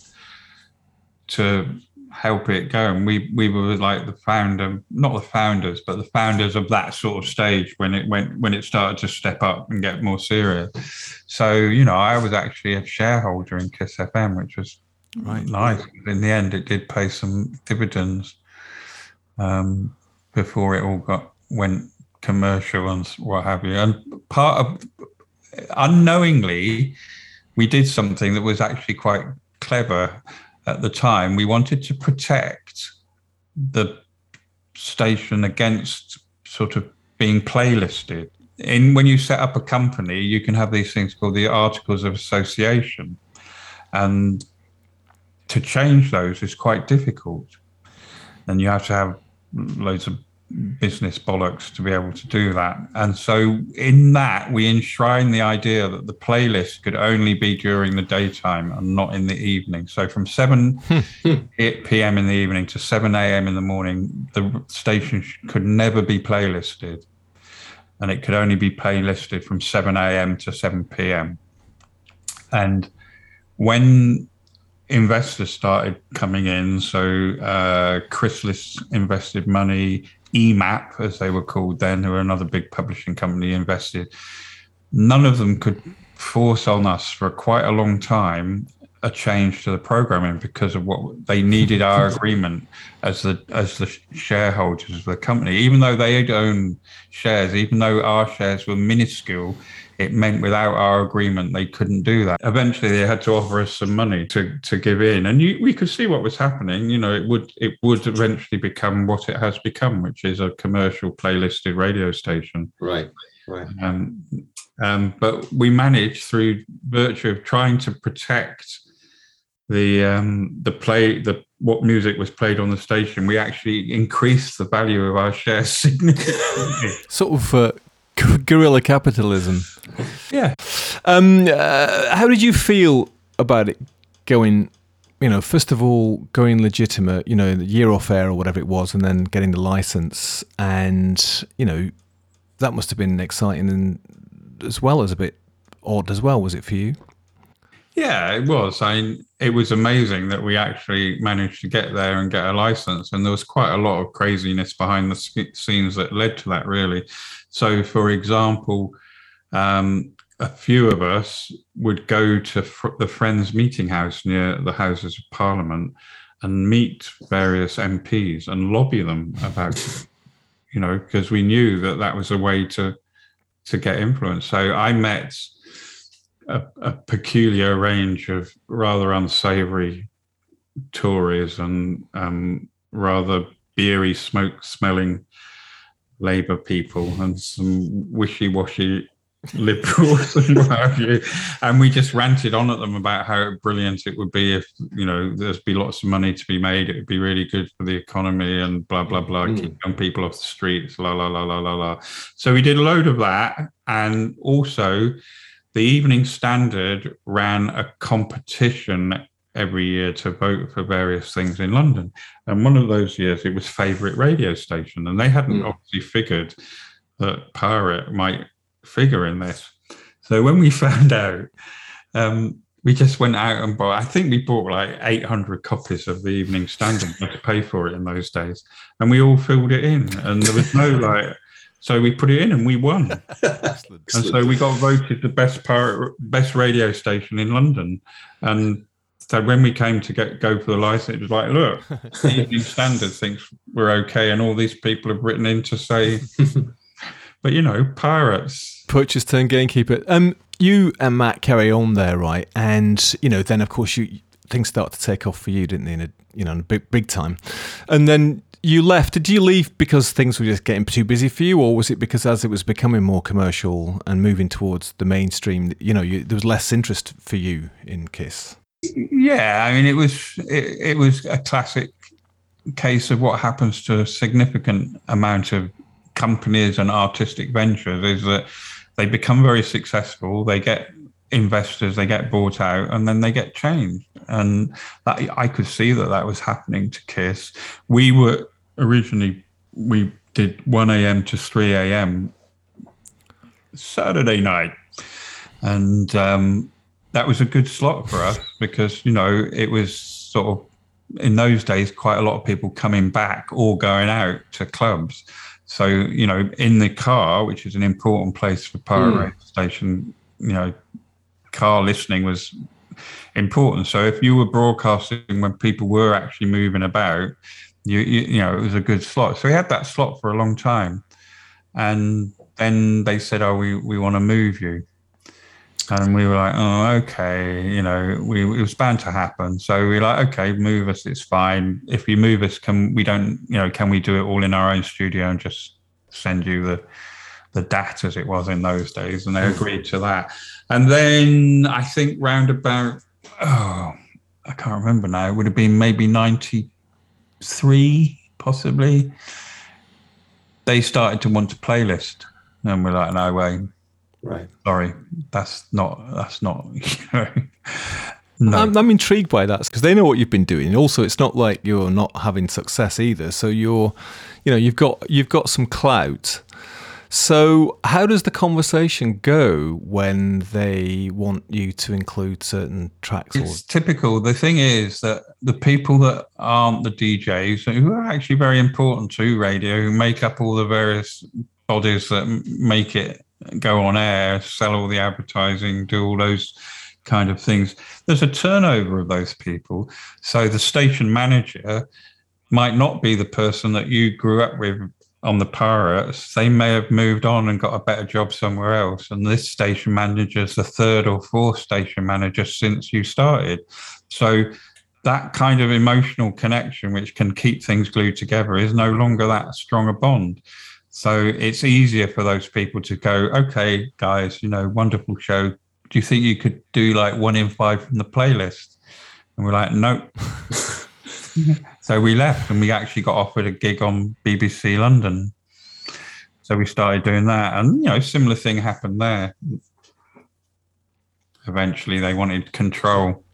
to help it go. And we, we were like the founder, not the founders, but the founders of that sort of stage when it went, when it started to step up and get more serious. So, you know, I was actually a shareholder in Kiss F M, which was right nice. In the end, it did pay some dividends um, before it all got went commercial and what have you. And part of, unknowingly, we did something that was actually quite clever. At the time, we wanted to protect the station against sort of being playlisted. In when you set up a company, you can have these things called the Articles of Association. And to change those is quite difficult. And you have to have loads of business bollocks to be able to do that. And so in that, we enshrine the idea that the playlist could only be during the daytime and not in the evening. So from seven p.m. in the evening to seven a.m. in the morning, the station could never be playlisted. And it could only be playlisted from seven a.m. to seven p.m. And when investors started coming in, so uh, Chrysalis invested money, E MAP, as they were called then, who were another big publishing company, invested. None of them could force on us for quite a long time a change to the programming because of what they needed our agreement as the as the shareholders of the company. Even though they owned shares, even though our shares were minuscule, it meant without our agreement, they couldn't do that. Eventually, they had to offer us some money to, to give in. And you, we could see what was happening. You know, it would it would eventually become what it has become, which is a commercial playlisted radio station. Right, right. Um, um, but we managed through virtue of trying to protect the um, the play, the what music was played on the station. We actually increased the value of our shares significantly. Sort of... Uh... Guerrilla capitalism. Yeah. Um, uh, how did you feel about it going, you know, first of all, going legitimate, you know, the year off air or whatever it was, and then getting the license? And, you know, that must have been exciting and as well as a bit odd as well, was it for you? Yeah, it was. I it was amazing that we actually managed to get there and get a license. And there was quite a lot of craziness behind the scenes that led to that, really. So, for example, um, a few of us would go to fr- the Friends meeting house near the Houses of Parliament and meet various M Ps and lobby them about, you know, because we knew that that was a way to to get influence. So I met A, a peculiar range of rather unsavoury Tories and um, rather beery, smoke-smelling Labour people and some wishy-washy Liberals and what have you. And we just ranted on at them about how brilliant it would be if, you know, there's be lots of money to be made. It would be really good for the economy and blah, blah, blah. Mm. Keep young people off the streets, la, la, la, la, la, la. So we did a load of that. And also, the Evening Standard ran a competition every year to vote for various things in London. And one of those years, it was favourite radio station. And they hadn't mm. obviously figured that pirate might figure in this. So when we found out, um, we just went out and bought, I think we bought like eight hundred copies of the Evening Standard to pay for it in those days. And we all filled it in. And there was no like... So we put it in and we won. Excellent. And so we got voted the best pirate, best radio station in London. And so when we came to get go for the license, it was like, look, the Evening Standard thinks we're okay. And all these people have written in to say, but, you know, pirates. Purchase turn gamekeeper. Um, you and Matt carry on there, right? And, you know, then, of course, you things started to take off for you, didn't they? In a, you know, in a big, big time. And then... You left. Did you leave because things were just getting too busy for you, or was it because as it was becoming more commercial and moving towards the mainstream, you know, you, there was less interest for you in Kiss? Yeah, I mean, it was it, it was a classic case of what happens to a significant amount of companies and artistic ventures is that they become very successful, they get investors, they get bought out, and then they get changed. And that, I could see that that was happening to Kiss. We were... Originally, we did one a.m. to three a.m. Saturday night. And um, that was a good slot for us because, you know, it was sort of, in those days, quite a lot of people coming back or going out to clubs. So, you know, in the car, which is an important place for pirate radio station, you know, car listening was important. So if you were broadcasting when people were actually moving about, You, you you know, it was a good slot. So we had that slot for a long time. And then they said, oh, we, we want to move you. And we were like, oh, okay, you know, we it was bound to happen. So we were like, okay, move us, it's fine. If you move us, can we don't, you know, can we do it all in our own studio and just send you the the D A T as it was in those days? And they agreed to that. And then I think round about, oh, I can't remember now, it would have been maybe ninety-two three possibly, they started to want to playlist, and we're like, no way, right? Sorry, that's not that's not. You know, no. I'm, I'm intrigued by that because they know what you've been doing. Also, it's not like you're not having success either. So you're, you know, you've got you've got some clout. So how does the conversation go when they want you to include certain tracks? It's or- typical. The thing is that the people that aren't the D Js, who are actually very important to radio, who make up all the various bodies that make it go on air, sell all the advertising, do all those kind of things, there's a turnover of those people. So the station manager might not be the person that you grew up with on the Pirates. They may have moved on and got a better job somewhere else. And this station manager is the third or fourth station manager since you started. So that kind of emotional connection, which can keep things glued together, is no longer that strong a bond. So it's easier for those people to go, okay, guys, you know, wonderful show. Do you think you could do like one in five from the playlist? And we're like, nope. So we left and we actually got offered a gig on B B C London So we started doing that, and, you know, similar thing happened there. Eventually they wanted control.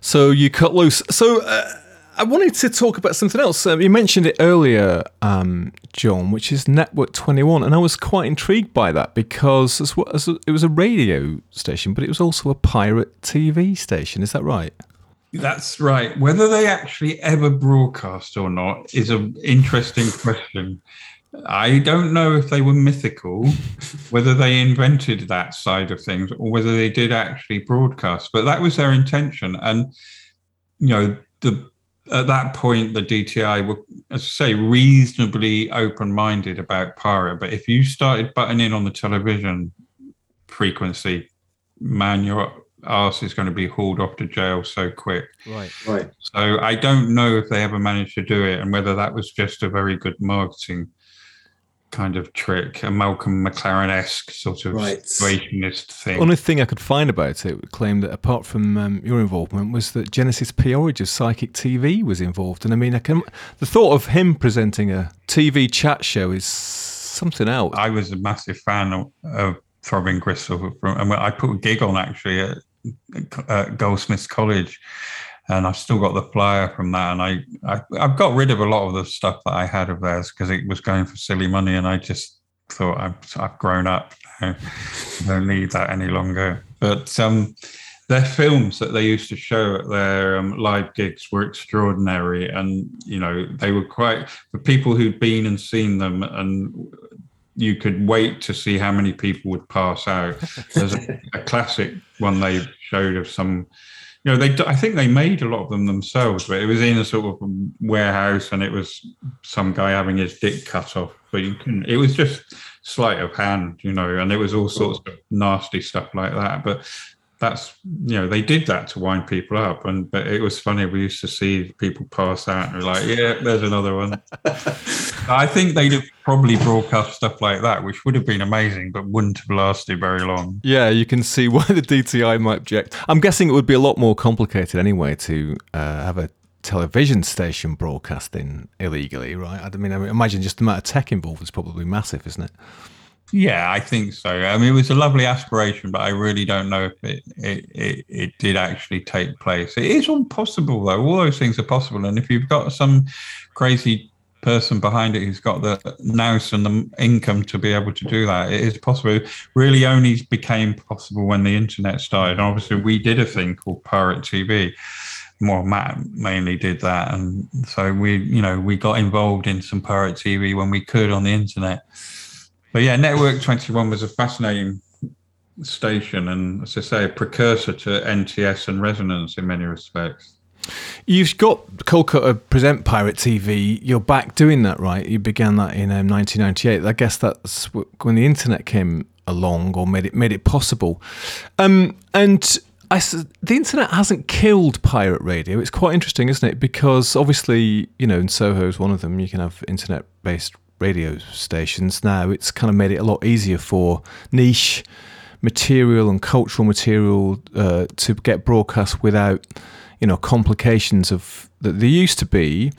So you cut loose. So uh, I wanted to talk about something else. Um, you mentioned it earlier, um, John, which is Network twenty-one. And I was quite intrigued by that because as well as a, it was a radio station, but it was also a pirate T V station. Is that right? That's right. Whether they actually ever broadcast or not is an interesting question. I don't know if they were mythical, whether they invented that side of things or whether they did actually broadcast, but that was their intention. And, you know, the, at that point, the D T I were, as I say, reasonably open-minded about pirate. But if you started butting in on the television frequency, man, your arse is going to be hauled off to jail so quick. Right, right. So I don't know if they ever managed to do it and whether that was just a very good marketing kind of trick, a Malcolm McLaren-esque sort of right. situationist thing. Only thing I could find about it claimed that apart from um, your involvement was that Genesis P. Orridge of Psychic T V was involved. And I mean, I can, the thought of him presenting a T V chat show is something else. I was a massive fan of, of Throbbing Gristle, and I put a gig on actually at, at Goldsmiths College. And I've still got the flyer from that. And I, I, I've got rid of a lot of the stuff that I had of theirs because it was going for silly money. And I just thought, I'm, I've grown up now. I don't need that any longer. But um, their films that they used to show at their um, live gigs were extraordinary. And, you know, they were quite, for people who'd been and seen them, and you could wait to see how many people would pass out. There's a, a classic one they showed of some, you know, they, I think they made a lot of them themselves, but it was in a sort of warehouse and it was some guy having his dick cut off. But you couldn't, it was just sleight of hand, you know, and there was all sorts of nasty stuff like that. But that's, you know, they did that to wind people up. And but it was funny. We used to see people pass out and we're like, yeah, there's another one. I think they'd have probably broadcast stuff like that, which would have been amazing, but wouldn't have lasted very long. Yeah, you can see why the D T I might object. I'm guessing it would be a lot more complicated anyway to uh, have a television station broadcasting illegally, right? I mean, I imagine just the amount of tech involved is probably massive, isn't it? Yeah, I think so. I mean, it was a lovely aspiration, but I really don't know if it it, it, it did actually take place. It is all possible, though. All those things are possible. And if you've got some crazy person behind it who's got the nous and the income to be able to do that, it is possible. It really only became possible when the internet started. And obviously, we did a thing called Pirate T V. Well, Matt mainly did that. And so we, you know, we got involved in some Pirate T V when we could on the internet. But yeah, Network twenty-one was a fascinating station and, as I say, a precursor to N T S and Resonance in many respects. You've got Cold Cut present Pirate T V. You're back doing that, right? You began that in um, nineteen ninety-eight. I guess that's when the internet came along or made it made it possible. Um, and I, the internet hasn't killed pirate radio. It's quite interesting, isn't it? Because obviously, you know, in Soho is one of them. You can have internet-based radio stations now. It's kind of made it a lot easier for niche material and cultural material uh, to get broadcast without, you know, complications of that there used to be.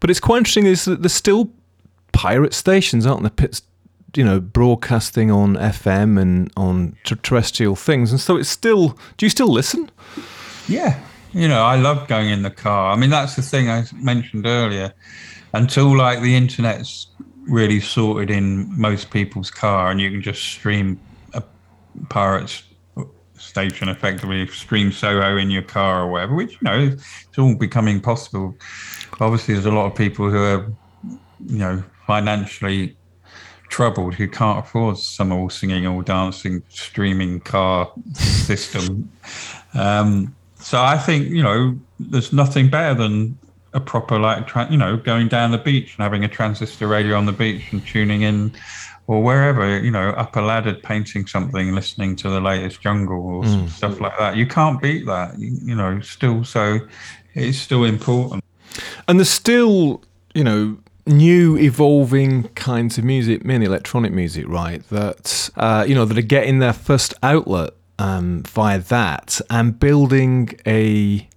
But it's quite interesting is that there's still pirate stations, aren't there? Pits, you know, broadcasting on F M and on ter- terrestrial things, and so it's still. Do you still listen? Yeah, you know, I love going in the car. I mean, that's the thing I mentioned earlier. Until like the internet's really sorted in most people's car and you can just stream a pirate station effectively, stream Soho in your car or whatever, which, you know, it's all becoming possible. Obviously, there's a lot of people who are, you know, financially troubled who can't afford some all singing, all dancing, streaming car system. Um, so I think, you know, there's nothing better than a proper, like, you know, going down the beach and having a transistor radio on the beach and tuning in or wherever, you know, up a ladder painting something, listening to the latest jungle or mm. stuff like that. You can't beat that, you, you know, still. So it's still important. And there's still, you know, new evolving kinds of music, mainly electronic music, right, that, uh, you know, that are getting their first outlet um, via that and building a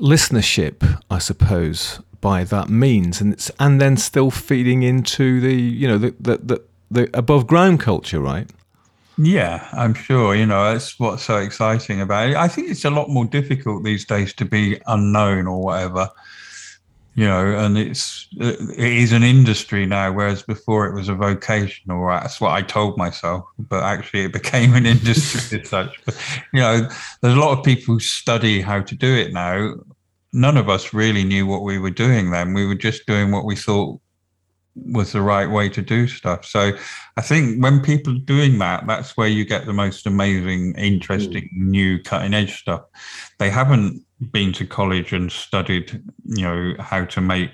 listenership, I suppose, by that means, and it's and then still feeding into the, you know, the the, the the above ground culture, right? Yeah, I'm sure. You know, that's what's so exciting about it. I think it's a lot more difficult these days to be unknown or whatever. You know, and it's it is an industry now, whereas before it was a vocation, or that's what I told myself. But actually, it became an industry as such. But, you know, there's a lot of people who study how to do it now. None of us really knew what we were doing then. We were just doing what we thought was the right way to do stuff. So I think when people are doing that, that's where you get the most amazing, interesting, mm. new cutting edge stuff. They haven't been to college and studied, you know, how to make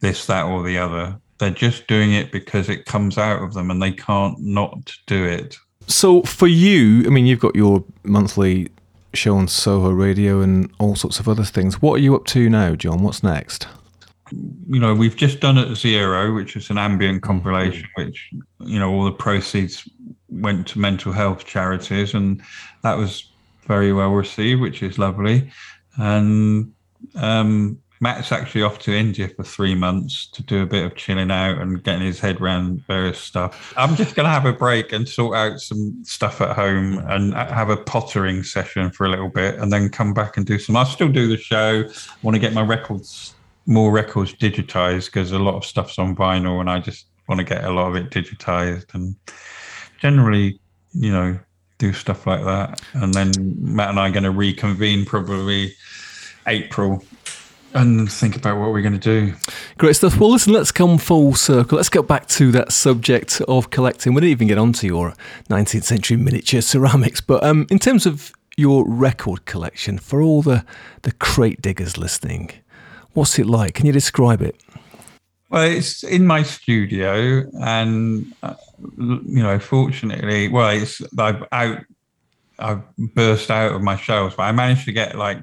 this, that, or the other. They're just doing it because it comes out of them and they can't not do it. So for you, I mean, you've got your monthly show on Soho Radio and all sorts of other things. What are you up to now, John? What's next? You know, we've just done At Zero, which is an ambient compilation, which, you know, all the proceeds went to mental health charities, and that was very well received, which is lovely. And um, Matt's actually off to India for three months to do a bit of chilling out and getting his head around various stuff. I'm just going to have a break and sort out some stuff at home and have a pottering session for a little bit and then come back and do some. I'll still do the show. I want to get my records, more records digitized, because a lot of stuff's on vinyl and I just want to get a lot of it digitized and generally, you know, do stuff like that. And then Matt and I are going to reconvene probably April and think about what we're going to do. Great stuff. Well, listen, let's come full circle. Let's go back to that subject of collecting. We didn't even get onto your nineteenth century miniature ceramics, but um, in terms of your record collection, for all the, the crate diggers listening, what's it like? Can you describe it? Well, it's in my studio, and uh, you know, fortunately, well, it's I've out, I've burst out of my shelves, but I managed to get like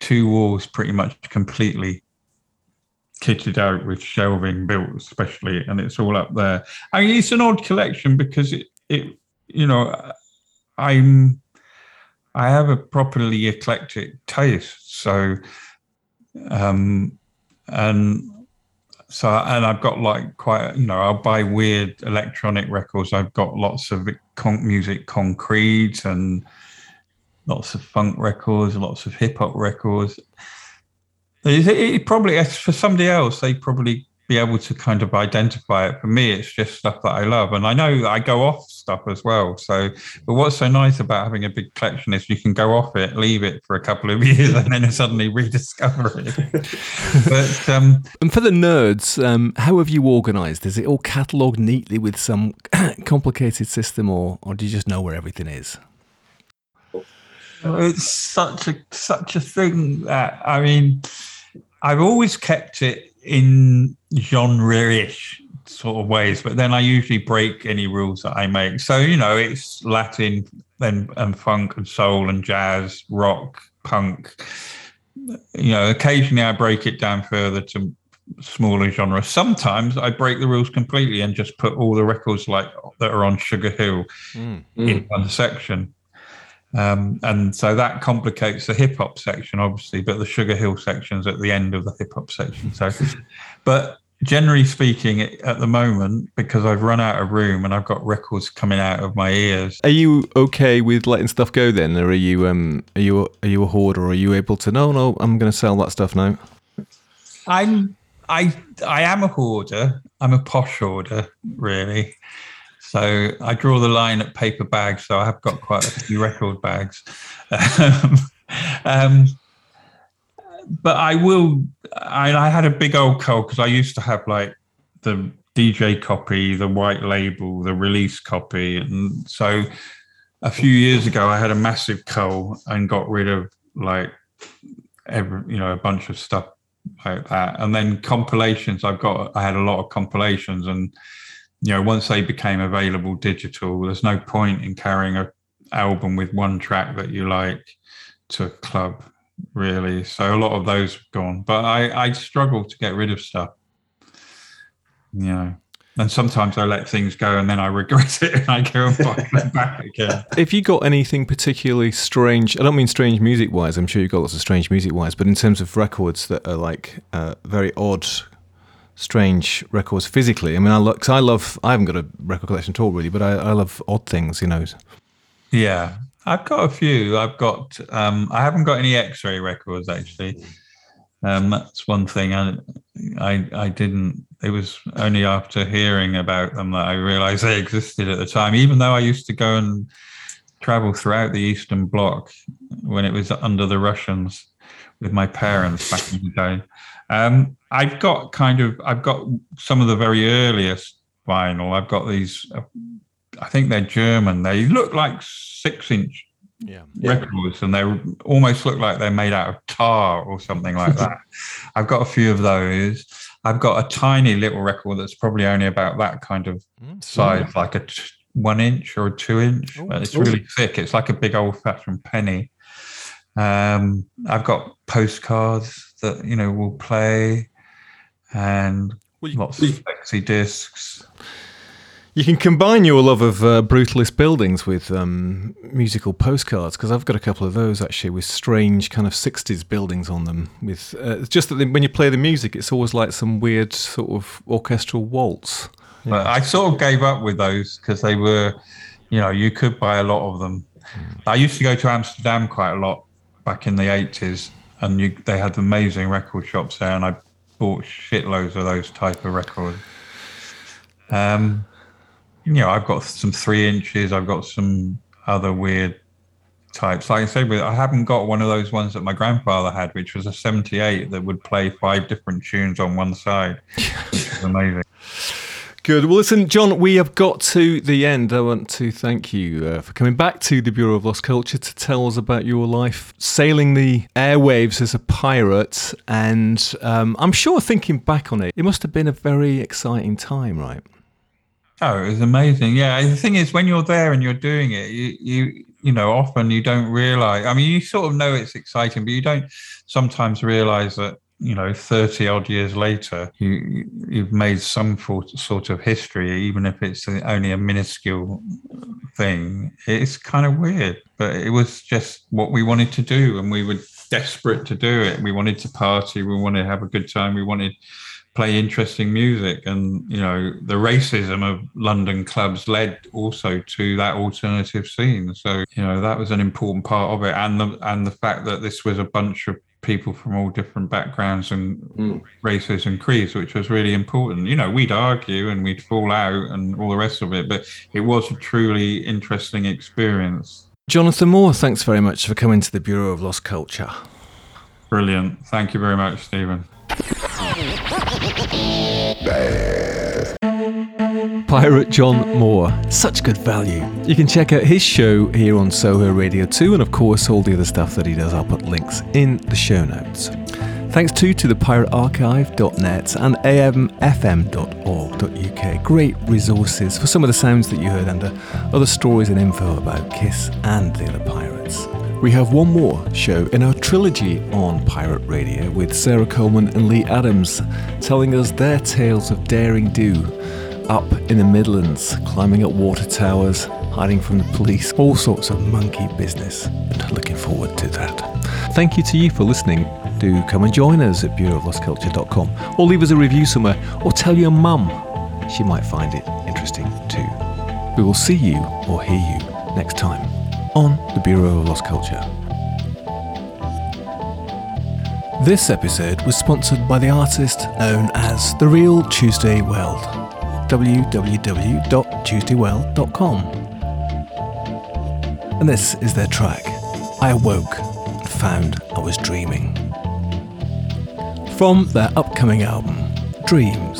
two walls pretty much completely kitted out with shelving built especially, and it's all up there. I mean, it's an odd collection because it, it, you know, I'm, I have a properly eclectic taste, so, um, and. So, and I've got like quite, you know, I'll buy weird electronic records. I've got lots of con- music concrete and lots of funk records, lots of hip hop records. It, it probably, for somebody else, they'd probably be able to kind of identify it. For me, it's just stuff that I love. And I know I go off stuff as well. So, but what's so nice about having a big collection is you can go off it, leave it for a couple of years, and then suddenly rediscover it. But um, and for the nerds, um, how have you organised? Is it all catalogued neatly with some complicated system, or or do you just know where everything is? It's such a such a thing that, I mean, I've always kept it in genre-ish sort of ways, but then I usually break any rules that I make. So, you know, it's Latin and, and funk and soul and jazz, rock, punk. You know, occasionally I break it down further to smaller genres. Sometimes I break the rules completely and just put all the records like that are on Sugar Hill mm. in mm. one section. Um, and so that complicates the hip hop section, obviously, but the Sugar Hill section's at the end of the hip hop section. So, but generally speaking, at the moment, because I've run out of room and I've got records coming out of my ears. Are you okay with letting stuff go then, or are you um, are you are you a hoarder? Or are you able to no, no, I'm going to sell that stuff now? I'm I I am a hoarder. I'm a posh hoarder, really. So I draw the line at paper bags. So I have got quite a few record bags. Um, um, but I will, I, I had a big old call because I used to have like the D J copy, the white label, the release copy. And so a few years ago, I had a massive cull and got rid of like, every, you know, a bunch of stuff like that. And then compilations, I've got, I had a lot of compilations, and you know, once they became available digital, there's no point in carrying an album with one track that you like to a club, really. So a lot of those have gone. But I, I struggle to get rid of stuff, you know. And sometimes I let things go and then I regret it and I go and buy them back again. If you got anything particularly strange, I don't mean strange music-wise, I'm sure you've got lots of strange music-wise, but in terms of records that are like uh, very odd strange records physically. I mean, I look, cause I love, I haven't got a record collection at all really, but I, I love odd things, you know. Yeah, I've got a few. I've got, um, I haven't got any X-ray records actually. Um, that's one thing I, I, I didn't, it was only after hearing about them that I realized they existed at the time, even though I used to go and travel throughout the Eastern Bloc when it was under the Russians with my parents back in the day. Um, I've got kind of, I've got some of the very earliest vinyl. I've got these, uh, I think they're German. They look like six inch yeah. records yeah. and they almost look like they're made out of tar or something like that. I've got a few of those. I've got a tiny little record that's probably only about that kind of mm, size, yeah. like a t- one inch or a two inch. Ooh, it's ooh. really thick. It's like a big old fashioned penny. Um, I've got postcards that, you know, will play and well, you, lots of sexy discs. You can combine your love of uh, brutalist buildings with um, musical postcards, because I've got a couple of those actually with strange kind of sixties buildings on them. With uh, it's just that when you play the music, it's always like some weird sort of orchestral waltz. Yeah. But I sort of gave up with those because they were, you know, you could buy a lot of them. Mm. I used to go to Amsterdam quite a lot back in the eighties, and you, they had amazing record shops there, and I bought shitloads of those type of records. Um, You know, I've got some three inches. I've got some other weird types. Like I said, I haven't got one of those ones that my grandfather had, which was a seventy-eight that would play five different tunes on one side, which is amazing. Good. Well, listen, John, we have got to the end. I want to thank you uh, for coming back to the Bureau of Lost Culture to tell us about your life sailing the airwaves as a pirate. And um, I'm sure thinking back on it, it must have been a very exciting time, right? Oh, it was amazing. Yeah, the thing is, when you're there and you're doing it, you you, you know, often you don't realise. I mean, you sort of know it's exciting, but you don't sometimes realise that, you know, thirty-odd years later, you, you've made some sort of history, even if it's only a minuscule thing. It's kind of weird, but it was just what we wanted to do, and we were desperate to do it. We wanted to party. We wanted to have a good time. We wanted... play interesting music, and you know the racism of London clubs led also to that alternative scene, so you know that was an important part of it, and the and the fact that this was a bunch of people from all different backgrounds and mm. races and creeds, which was really important. You know, we'd argue and we'd fall out and all the rest of it, but it was a truly interesting experience. Jonathan Moore, thanks very much for coming to the Bureau of Lost Culture. Brilliant, thank you very much, Stephen. Pirate John Moore, such good value. You can check out his show here on Soho Radio two, and of course all the other stuff that he does. I'll put links in the show notes. Thanks too to the pirate archive dot net and a m f m dot org dot u k. Great resources for some of the sounds that you heard and other stories and info about Kiss and the other pirates. We have one more show in our trilogy on Pirate Radio with Sarah Coleman and Lee Adams telling us their tales of daring do up in the Midlands, climbing up water towers, hiding from the police, all sorts of monkey business. And looking forward to that. Thank you to you for listening. Do come and join us at bureau of lost culture dot com, or leave us a review somewhere, or tell your mum. She might find it interesting too. We will see you or hear you next time on the Bureau of Lost Culture. This episode was sponsored by the artist known as The Real Tuesday Weld, w w w dot tuesday weld dot com. And this is their track, I Awoke and Found I Was Dreaming, from their upcoming album, Dreams.